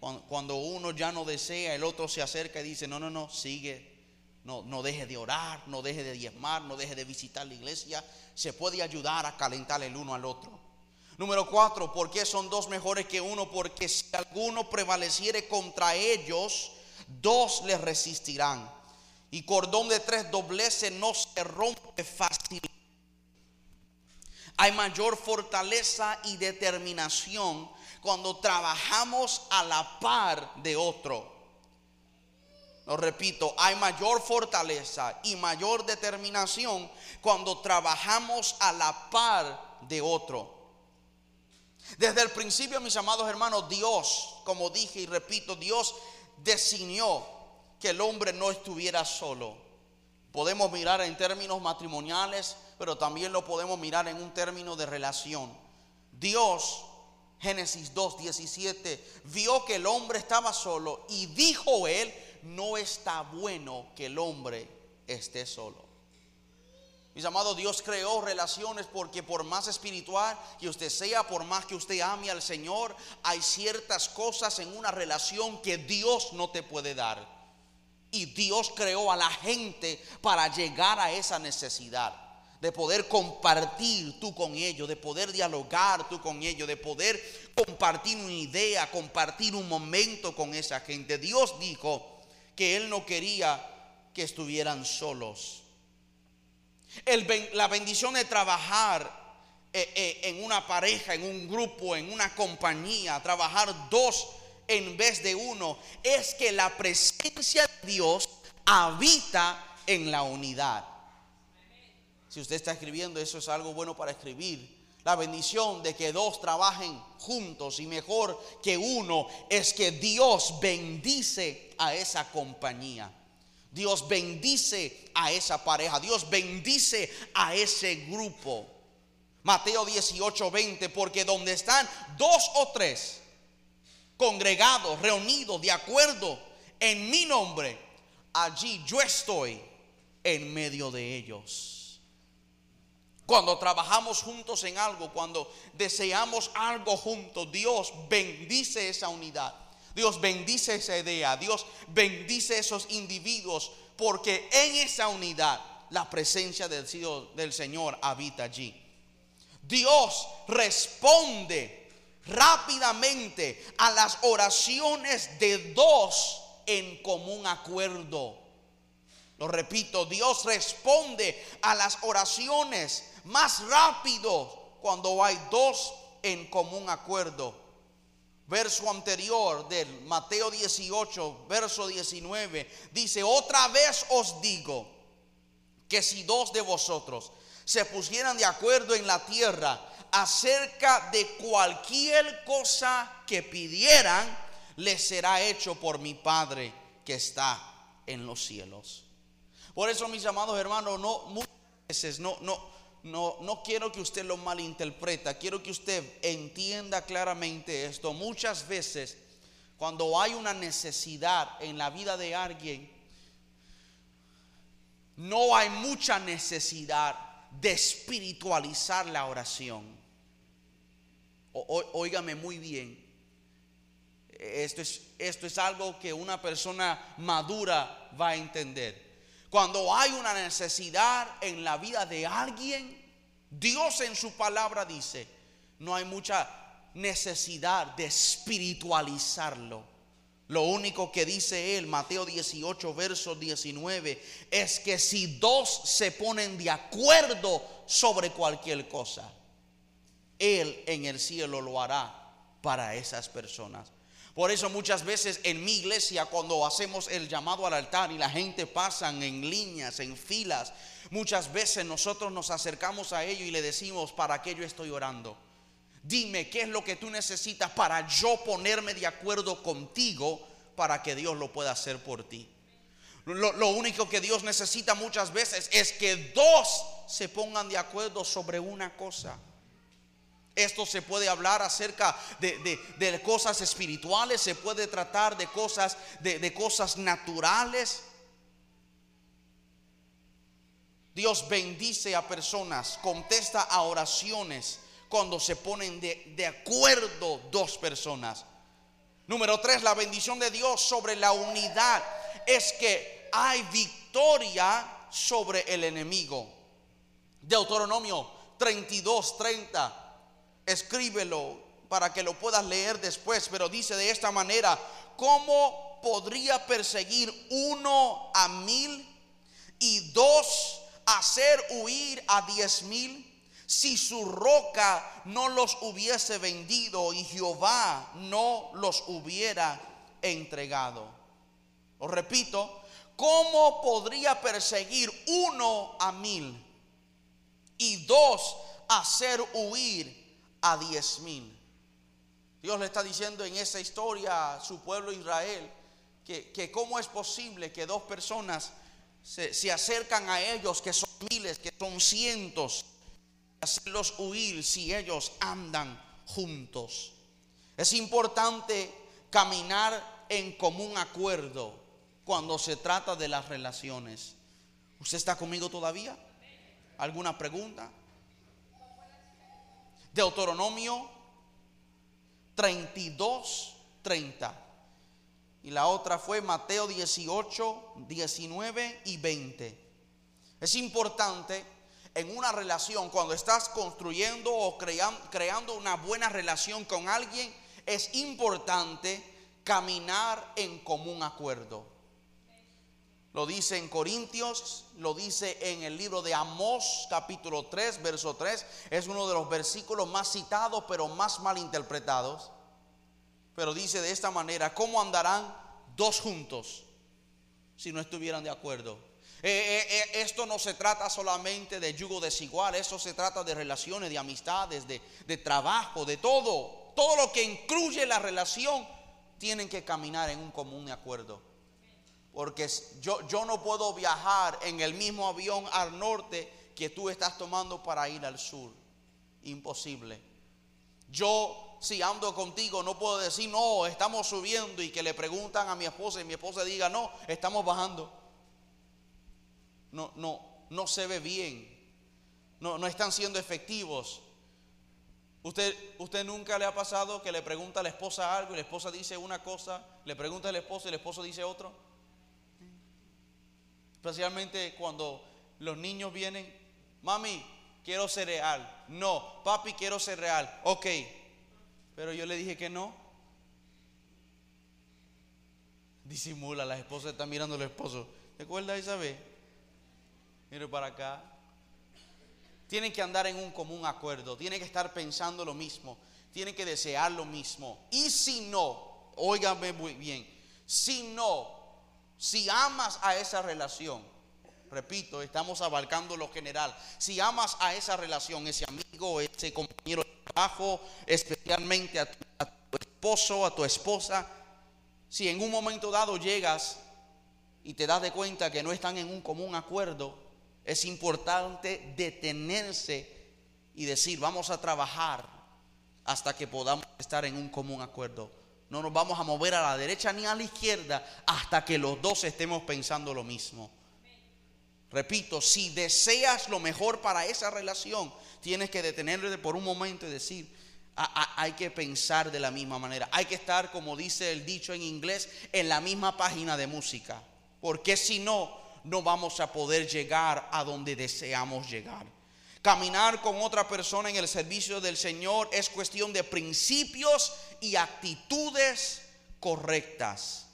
Cuando, cuando uno ya no desea, el otro se acerca y dice: no, no, no, sigue, no, no deje de orar, no deje de diezmar, no deje de visitar la iglesia. Se puede ayudar a calentar el uno al otro. Número cuatro, ¿por qué son dos mejores que uno? Porque si alguno prevaleciere contra ellos, dos les resistirán. Y cordón de tres dobleces no se rompe fácil. Hay mayor fortaleza y determinación cuando trabajamos a la par de otro. Lo repito, hay mayor fortaleza y mayor determinación cuando trabajamos a la par de otro. Desde el principio, mis amados hermanos, Dios, como dije y repito, Dios designó que el hombre no estuviera solo. Podemos mirar en términos matrimoniales, pero también lo podemos mirar en un término de relación. Dios, Génesis dos diecisiete, vio que el hombre estaba solo y dijo él: no está bueno que el hombre esté solo. Mis amados, Dios creó relaciones porque por más espiritual que usted sea, por más que usted ame al Señor, hay ciertas cosas en una relación que Dios no te puede dar. Y Dios creó a la gente para llegar a esa necesidad de poder compartir tú con ellos, de poder dialogar tú con ellos, de poder compartir una idea, compartir un momento con esa gente. Dios dijo que Él no quería que estuvieran solos. El, la bendición de trabajar eh, eh, en una pareja, en un grupo, en una compañía, trabajar dos en vez de uno, es que la presencia de Dios habita en la unidad. Si usted está escribiendo, eso es algo bueno para escribir. La bendición de que dos trabajen juntos, y mejor que uno, es que Dios bendice a esa compañía. Dios bendice a esa pareja. Dios bendice a ese grupo. Mateo dieciocho, veinte, porque donde están dos o tres congregados, reunidos, de acuerdo en mi nombre, allí yo estoy en medio de ellos. Cuando trabajamos juntos en algo, cuando deseamos algo juntos, Dios bendice esa unidad. Dios bendice esa idea. Dios bendice esos individuos, porque en esa unidad la presencia del, del Señor habita allí. Dios responde rápidamente a las oraciones de dos en común acuerdo. Lo repito, Dios responde a las oraciones más rápido cuando hay dos en común acuerdo. Verso anterior del Mateo dieciocho, verso diecinueve, dice: otra vez os digo que si dos de vosotros se pusieran de acuerdo en la tierra acerca de cualquier cosa que pidieran, les será hecho por mi Padre que está en los cielos. Por eso, mis amados hermanos, no muchas veces no no No, no quiero que usted lo malinterpreta. Quiero que usted entienda claramente esto. Muchas veces, cuando hay una necesidad en la vida de alguien, no hay mucha necesidad de espiritualizar la oración. O, óigame muy bien. Esto es, esto es algo que una persona madura va a entender. Cuando hay una necesidad en la vida de alguien, Dios en su palabra dice, no hay mucha necesidad de espiritualizarlo. Lo único que dice él, Mateo dieciocho, verso diecinueve, es que si dos se ponen de acuerdo sobre cualquier cosa, Él en el cielo lo hará para esas personas. Por eso muchas veces en mi iglesia, cuando hacemos el llamado al altar y la gente pasa en líneas, en filas, muchas veces nosotros nos acercamos a ellos y le decimos: ¿para qué yo estoy orando? Dime qué es lo que tú necesitas para yo ponerme de acuerdo contigo, para que Dios lo pueda hacer por ti. Lo, lo único que Dios necesita muchas veces es que dos se pongan de acuerdo sobre una cosa. Esto se puede hablar acerca de, de, de cosas espirituales, se puede tratar de cosas, de, de cosas naturales. Dios bendice a personas, contesta a oraciones cuando se ponen de, de acuerdo dos personas. Número tres, la bendición de Dios sobre la unidad es que hay victoria sobre el enemigo. Deuteronomio treinta y dos, treinta. Escríbelo para que lo puedas leer después, pero dice de esta manera: ¿cómo podría perseguir uno a mil y dos hacer huir a diez mil si su roca no los hubiese vendido y Jehová no los hubiera entregado? Os repito, ¿cómo podría perseguir uno a mil y dos hacer huir a diez mil? Dios le está diciendo en esa historia a su pueblo Israel que, que cómo es posible que dos personas se, se acercan a ellos, que son miles, que son cientos, y hacerlos huir si ellos andan juntos. Es importante caminar en común acuerdo cuando se trata de las relaciones. ¿Usted está conmigo todavía? ¿Alguna pregunta? Deuteronomio treinta y dos, treinta. Y la otra fue Mateo dieciocho, diecinueve y veinte. Es importante en una relación, cuando estás construyendo o crean, creando una buena relación con alguien, es importante caminar en común acuerdo. Lo dice en Corintios, lo dice en el libro de Amós, capítulo tres, verso tres. Es uno de los versículos más citados, pero más mal interpretados. Pero dice de esta manera: ¿cómo andarán dos juntos si no estuvieran de acuerdo? Eh, eh, esto no se trata solamente de yugo desigual, esto se trata de relaciones, de amistades, de, de trabajo, de todo. Todo lo que incluye la relación tienen que caminar en un común acuerdo. Porque yo, yo no puedo viajar en el mismo avión al norte que tú estás tomando para ir al sur. Imposible. Yo, si ando contigo, no puedo decir, no, estamos subiendo, y que le preguntan a mi esposa y mi esposa diga, no, estamos bajando. No, no, no se ve bien. No, no están siendo efectivos. Usted, usted nunca le ha pasado que le pregunta a la esposa algo y la esposa dice una cosa, le pregunta al esposo y el esposo dice otro. Especialmente cuando los niños vienen, mami, quiero cereal. No, papi, quiero cereal. Ok, pero yo le dije que no. Disimula, la esposa está mirando al esposo. ¿Te acuerdas, Isabel? Mire para acá. Tienen que andar en un común acuerdo. Tienen que estar pensando lo mismo. Tienen que desear lo mismo. Y si no, óigame muy bien, si no, si amas a esa relación, repito, estamos abarcando lo general. Si amas a esa relación, ese amigo, ese compañero de trabajo, especialmente a tu, a tu esposo, a tu esposa, si en un momento dado llegas y te das de cuenta que no están en un común acuerdo, es importante detenerse y decir, vamos a trabajar hasta que podamos estar en un común acuerdo. No nos vamos a mover a la derecha ni a la izquierda hasta que los dos estemos pensando lo mismo. Repito, si deseas lo mejor para esa relación, tienes que detenerte por un momento y decir, a, a, hay que pensar de la misma manera. Hay que estar, como dice el dicho en inglés, en la misma página de música. Porque si no, no vamos a poder llegar a donde deseamos llegar. Caminar con otra persona en el servicio del Señor es cuestión de principios y actitudes correctas.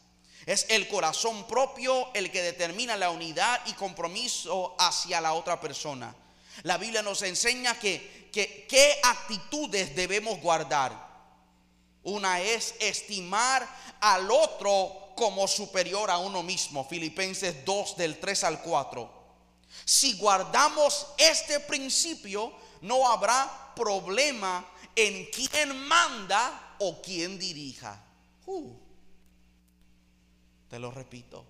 Es el corazón propio el que determina la unidad y compromiso hacia la otra persona. La Biblia nos enseña que, que qué actitudes debemos guardar. Una es estimar al otro como superior a uno mismo. Filipenses dos del tres al cuatro. Si guardamos este principio, no habrá problema en quién manda o quién dirija. Uh. Te lo repito.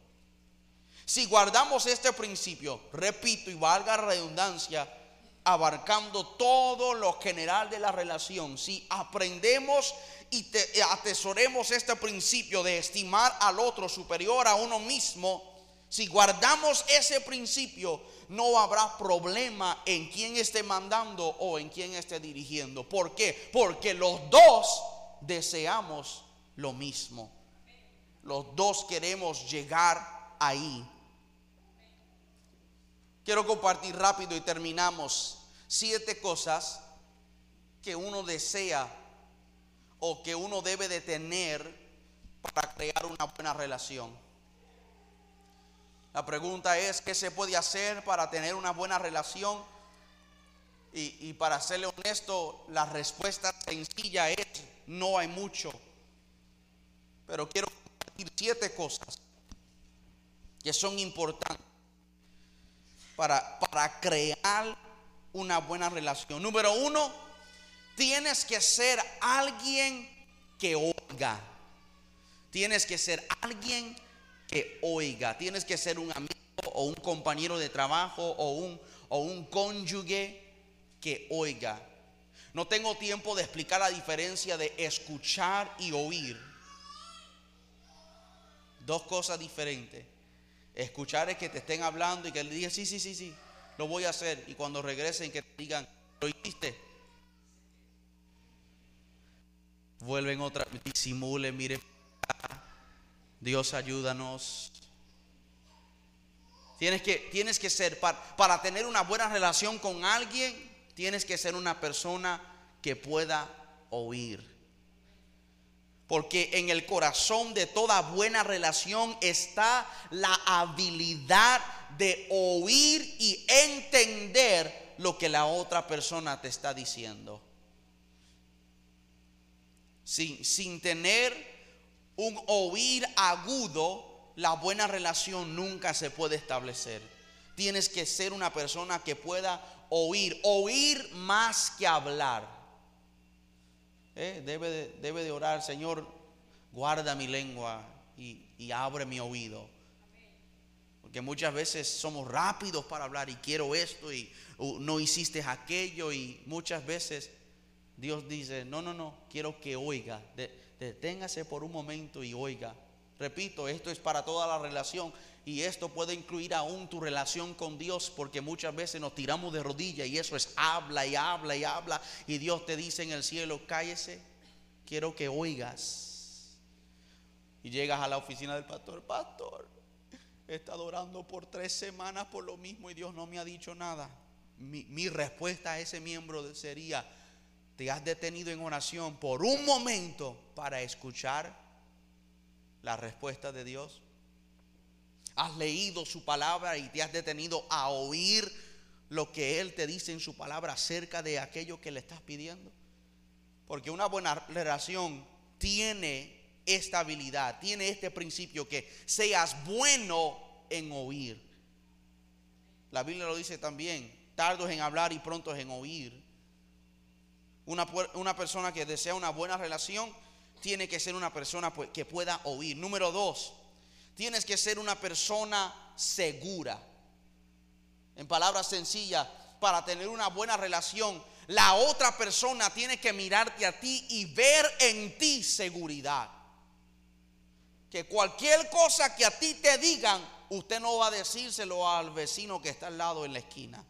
Si guardamos este principio, repito y valga redundancia, abarcando todo lo general de la relación, si aprendemos y te, atesoremos este principio de estimar al otro superior a uno mismo, si guardamos ese principio, no habrá problema en quién esté mandando o en quién esté dirigiendo. ¿Por qué? Porque los dos deseamos lo mismo. Los dos queremos llegar ahí. Quiero compartir rápido y terminamos siete cosas que uno desea o que uno debe de tener para crear una buena relación. La pregunta es, ¿qué se puede hacer para tener una buena relación? Y, y para serle honesto, la respuesta sencilla es, no hay mucho. Pero quiero siete cosas que son importantes para, para crear una buena relación. Número uno, tienes que ser alguien que oiga. Tienes que ser alguien que oiga. Tienes que ser un amigo o un compañero de trabajo o un, o un cónyuge que oiga. No tengo tiempo de explicar la diferencia de escuchar y oír. Dos cosas diferentes. Escuchar es que te estén hablando y que le digas, sí, sí, sí, sí, lo voy a hacer. Y cuando regresen que te digan, lo hiciste. Vuelven otra vez, disimulen, miren, Dios ayúdanos. Tienes que, tienes que ser, para, para tener una buena relación con alguien, tienes que ser una persona que pueda oír. Porque en el corazón de toda buena relación está la habilidad de oír y entender lo que la otra persona te está diciendo. Sin, sin tener un oír agudo, la buena relación nunca se puede establecer. tienes que ser una persona que pueda oír, oír más que hablar. Eh, debe, de, debe de orar: Señor, guarda mi lengua y, y abre mi oído. Porque muchas veces somos rápidos para hablar, y quiero esto y uh, no hiciste aquello, y muchas veces Dios dice: no, no, no, quiero que oiga. Deténgase por un momento y oiga. Repito, esto es para toda la relación, y esto puede incluir aún tu relación con Dios, porque muchas veces nos tiramos de rodillas y eso es habla y habla y habla, y Dios te dice en el cielo: cállese, quiero que oigas. Y llegas a la oficina del pastor: pastor, he estado orando por tres semanas por lo mismo y Dios no me ha dicho nada. Mi, mi respuesta a ese miembro sería: te has detenido en oración por un momento para escuchar la respuesta de Dios. Has leído su palabra y te has detenido a oír lo que Él te dice en su palabra acerca de aquello que le estás pidiendo. Porque una buena relación tiene esta habilidad, tiene este principio, que seas bueno en oír. La Biblia lo dice también: tardos en hablar y prontos en oír. Una, una persona que desea una buena relación tiene que ser una persona que pueda oír. Número dos, tienes que ser una persona segura. En palabras sencillas, para tener una buena relación, la otra persona tiene que mirarte a ti y ver en ti seguridad. Que cualquier cosa que a ti te digan, usted no va a decírselo al vecino que está al lado en la esquina.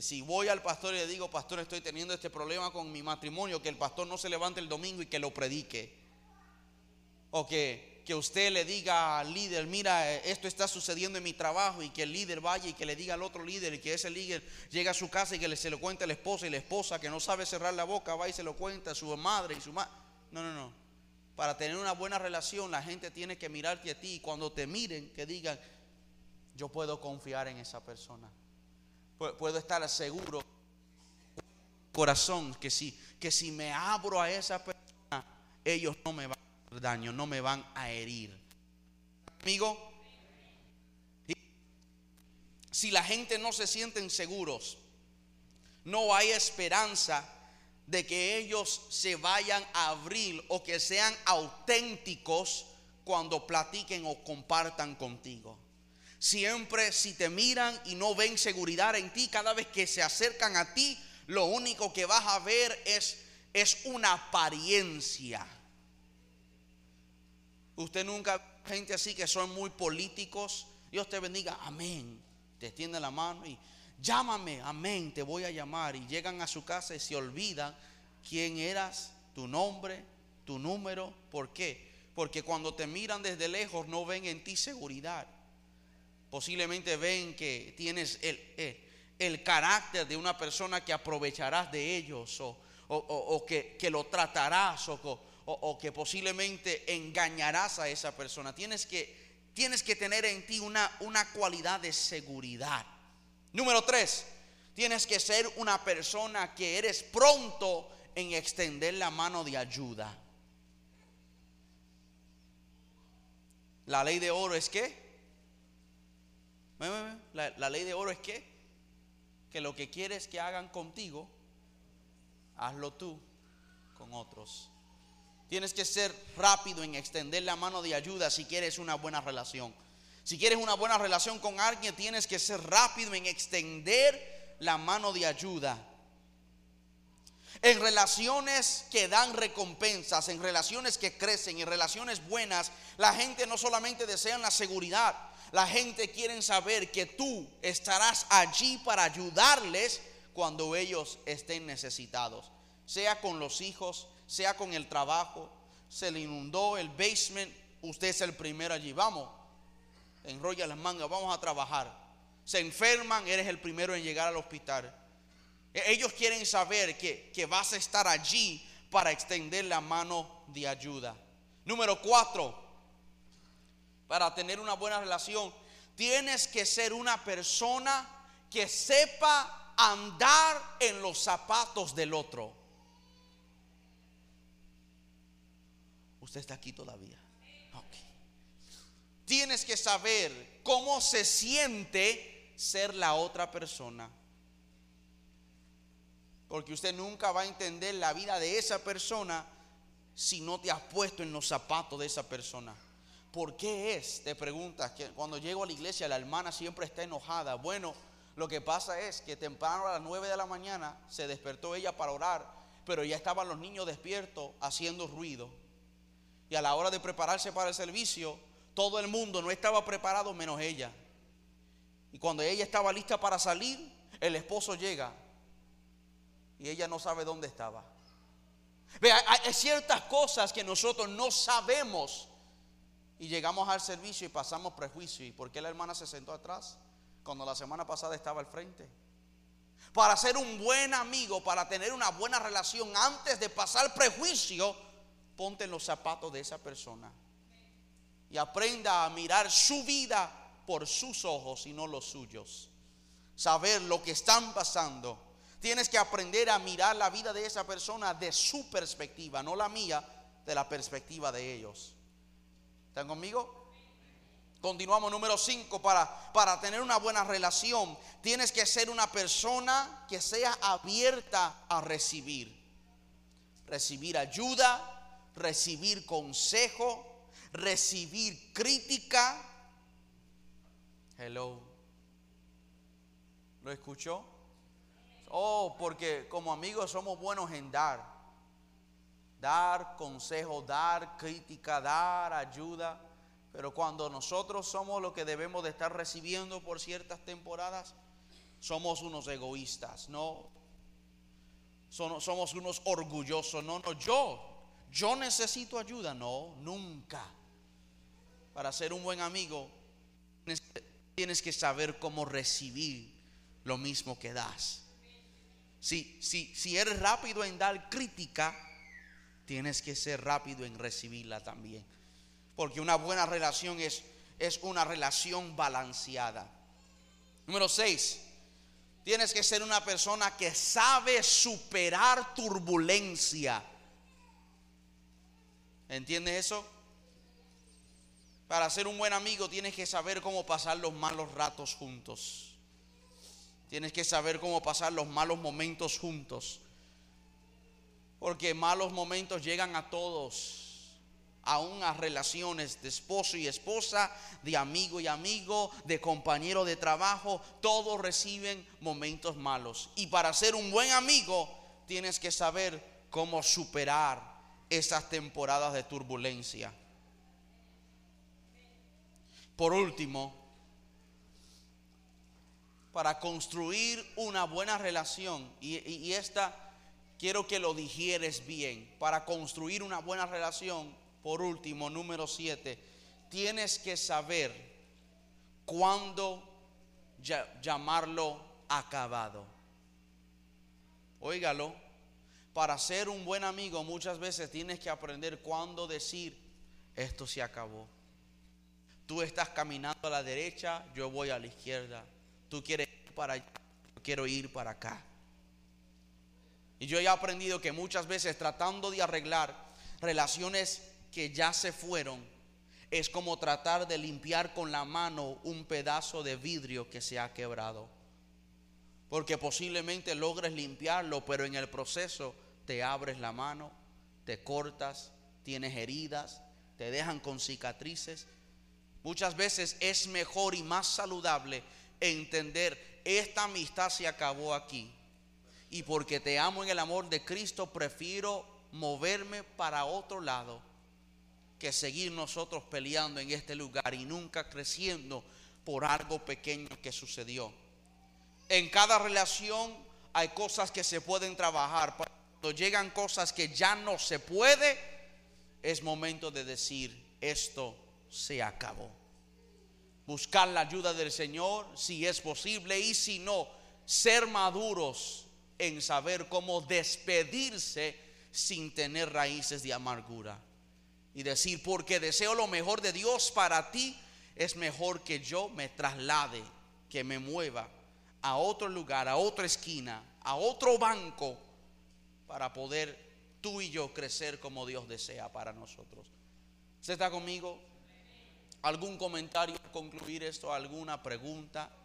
Si voy al pastor y le digo: pastor, estoy teniendo este problema con mi matrimonio, que el pastor no se levante el domingo y que lo predique. O que, que usted le diga al líder: mira, esto está sucediendo en mi trabajo, y que el líder vaya y que le diga al otro líder, y que ese líder llegue a su casa y que se lo cuente a la esposa, y la esposa, que no sabe cerrar la boca, va y se lo cuenta a su madre y su madre. No, no, no. Para tener una buena relación, la gente tiene que mirarte a ti, y cuando te miren, que digan: yo puedo confiar en esa persona. Puedo estar seguro, corazón, que si, que si me abro a esa persona, ellos no me van a hacer daño, no me van a herir. Amigo, si la gente no se sienten seguros, no hay esperanza de que ellos se vayan a abrir o que sean auténticos cuando platiquen o compartan contigo. Siempre si te miran y no ven seguridad en ti, cada vez que se acercan a ti, lo único que vas a ver es, es una apariencia. Usted nunca ve gente así que son muy políticos. Dios te bendiga, amén. Te extiende la mano y llámame, amén, te voy a llamar. Y llegan a su casa y se olvidan quién eras, tu nombre, tu número. ¿Por qué? Porque cuando te miran desde lejos no ven en ti seguridad. Posiblemente ven que tienes el, el, el carácter de una persona que aprovecharás de ellos, o, o, o, o que, que lo tratarás, o, o, o que posiblemente engañarás a esa persona. Tienes que, tienes que tener en ti una, una cualidad de seguridad. Número tres, tienes que ser una persona que eres pronto en extender la mano de ayuda. La ley de oro es que La, la ley de oro es que que lo que quieres que hagan contigo, hazlo tú con otros. Tienes que ser rápido en extender la mano de ayuda si quieres una buena relación. Si quieres una buena relación con alguien, tienes que ser rápido en extender la mano de ayuda. En relaciones que dan recompensas, en relaciones que crecen, en relaciones buenas, la gente no solamente desea la seguridad, la gente quiere saber que tú estarás allí para ayudarles cuando ellos estén necesitados. Sea con los hijos, sea con el trabajo, se le inundó el basement, usted es el primero allí. Vamos, enrolla las mangas, vamos a trabajar. Se enferman, eres el primero en llegar al hospital. Ellos quieren saber que, que vas a estar allí para extender la mano de ayuda. Número cuatro, para tener una buena relación, tienes que ser una persona que sepa andar en los zapatos del otro. Usted está aquí todavía. Okay. tienes que saber cómo se siente ser la otra persona, porque usted nunca va a entender la vida de esa persona si no te has puesto en los zapatos de esa persona. ¿Por qué es? Te preguntas. Que cuando llego a la iglesia la hermana siempre está enojada. Bueno, lo que pasa es que temprano a las nueve de la mañana se despertó ella para orar, pero ya estaban los niños despiertos haciendo ruido. Y a la hora de prepararse para el servicio, todo el mundo no estaba preparado menos ella. Y cuando ella estaba lista para salir, el esposo llega y ella no sabe dónde estaba. Vea, hay ciertas cosas que nosotros no sabemos y llegamos al servicio y pasamos prejuicio. ¿Y por qué la hermana se sentó atrás cuando la semana pasada estaba al frente? Para ser un buen amigo, para tener una buena relación, antes de pasar prejuicio, ponte en los zapatos de esa persona y aprenda a mirar su vida por sus ojos y no los suyos. Saber lo que están pasando. Tienes que aprender a mirar la vida de esa persona de su perspectiva, no la mía, de la perspectiva de ellos. ¿Están conmigo? Continuamos, número cinco, para, para tener una buena relación, tienes que ser una persona que sea abierta a recibir. Recibir ayuda, recibir consejo, recibir crítica. Hello. ¿Lo escuchó? Oh, porque como amigos somos buenos en dar. Dar consejo, dar crítica, dar ayuda. Pero cuando nosotros somos los que debemos de estar recibiendo por ciertas temporadas, somos unos egoístas, no, somos unos orgullosos. No, no, yo, yo necesito ayuda. No, nunca. Para ser un buen amigo, tienes que saber cómo recibir lo mismo que das. Si, si, si eres rápido en dar crítica, tienes que ser rápido en recibirla también. Porque una buena relación es, es una relación balanceada. Número seis, tienes que ser una persona que sabe superar turbulencia. ¿Entiendes eso? Para ser un buen amigo tienes que saber cómo pasar los malos ratos juntos. Tienes que saber cómo pasar los malos momentos juntos. Porque malos momentos llegan a todos. Aún a relaciones de esposo y esposa, de amigo y amigo, de compañero de trabajo, todos reciben momentos malos. Y para ser un buen amigo, tienes que saber cómo superar esas temporadas de turbulencia. Por último, para construir una buena relación, y, y esta quiero que lo digieres bien, para construir una buena relación. Por último, número siete, tienes que saber cuándo llamarlo acabado. Óigalo, para ser un buen amigo muchas veces tienes que aprender cuándo decir esto se acabó. Tú estás caminando a la derecha, yo voy a la izquierda. Tú quieres ir para allá, yo quiero ir para acá. Y yo he aprendido que muchas veces tratando de arreglar relaciones que ya se fueron, es como tratar de limpiar con la mano un pedazo de vidrio que se ha quebrado. Porque posiblemente logres limpiarlo, pero en el proceso te abres la mano, te cortas, tienes heridas, te dejan con cicatrices. Muchas veces es mejor y más saludable entender: esta amistad se acabó aquí, y porque te amo en el amor de Cristo, prefiero moverme para otro lado que seguir nosotros peleando en este lugar y nunca creciendo por algo pequeño que sucedió. En cada relación hay cosas que se pueden trabajar. Cuando llegan cosas que ya no se puede, es momento de decir: esto se acabó. Buscar la ayuda del Señor si es posible, y si no, ser maduros en saber cómo despedirse sin tener raíces de amargura. Y decir: porque deseo lo mejor de Dios para ti, es mejor que yo me traslade, que me mueva a otro lugar, a otra esquina, a otro banco, para poder tú y yo crecer como Dios desea para nosotros. ¿Usted está conmigo? algún comentario, concluir esto, alguna pregunta.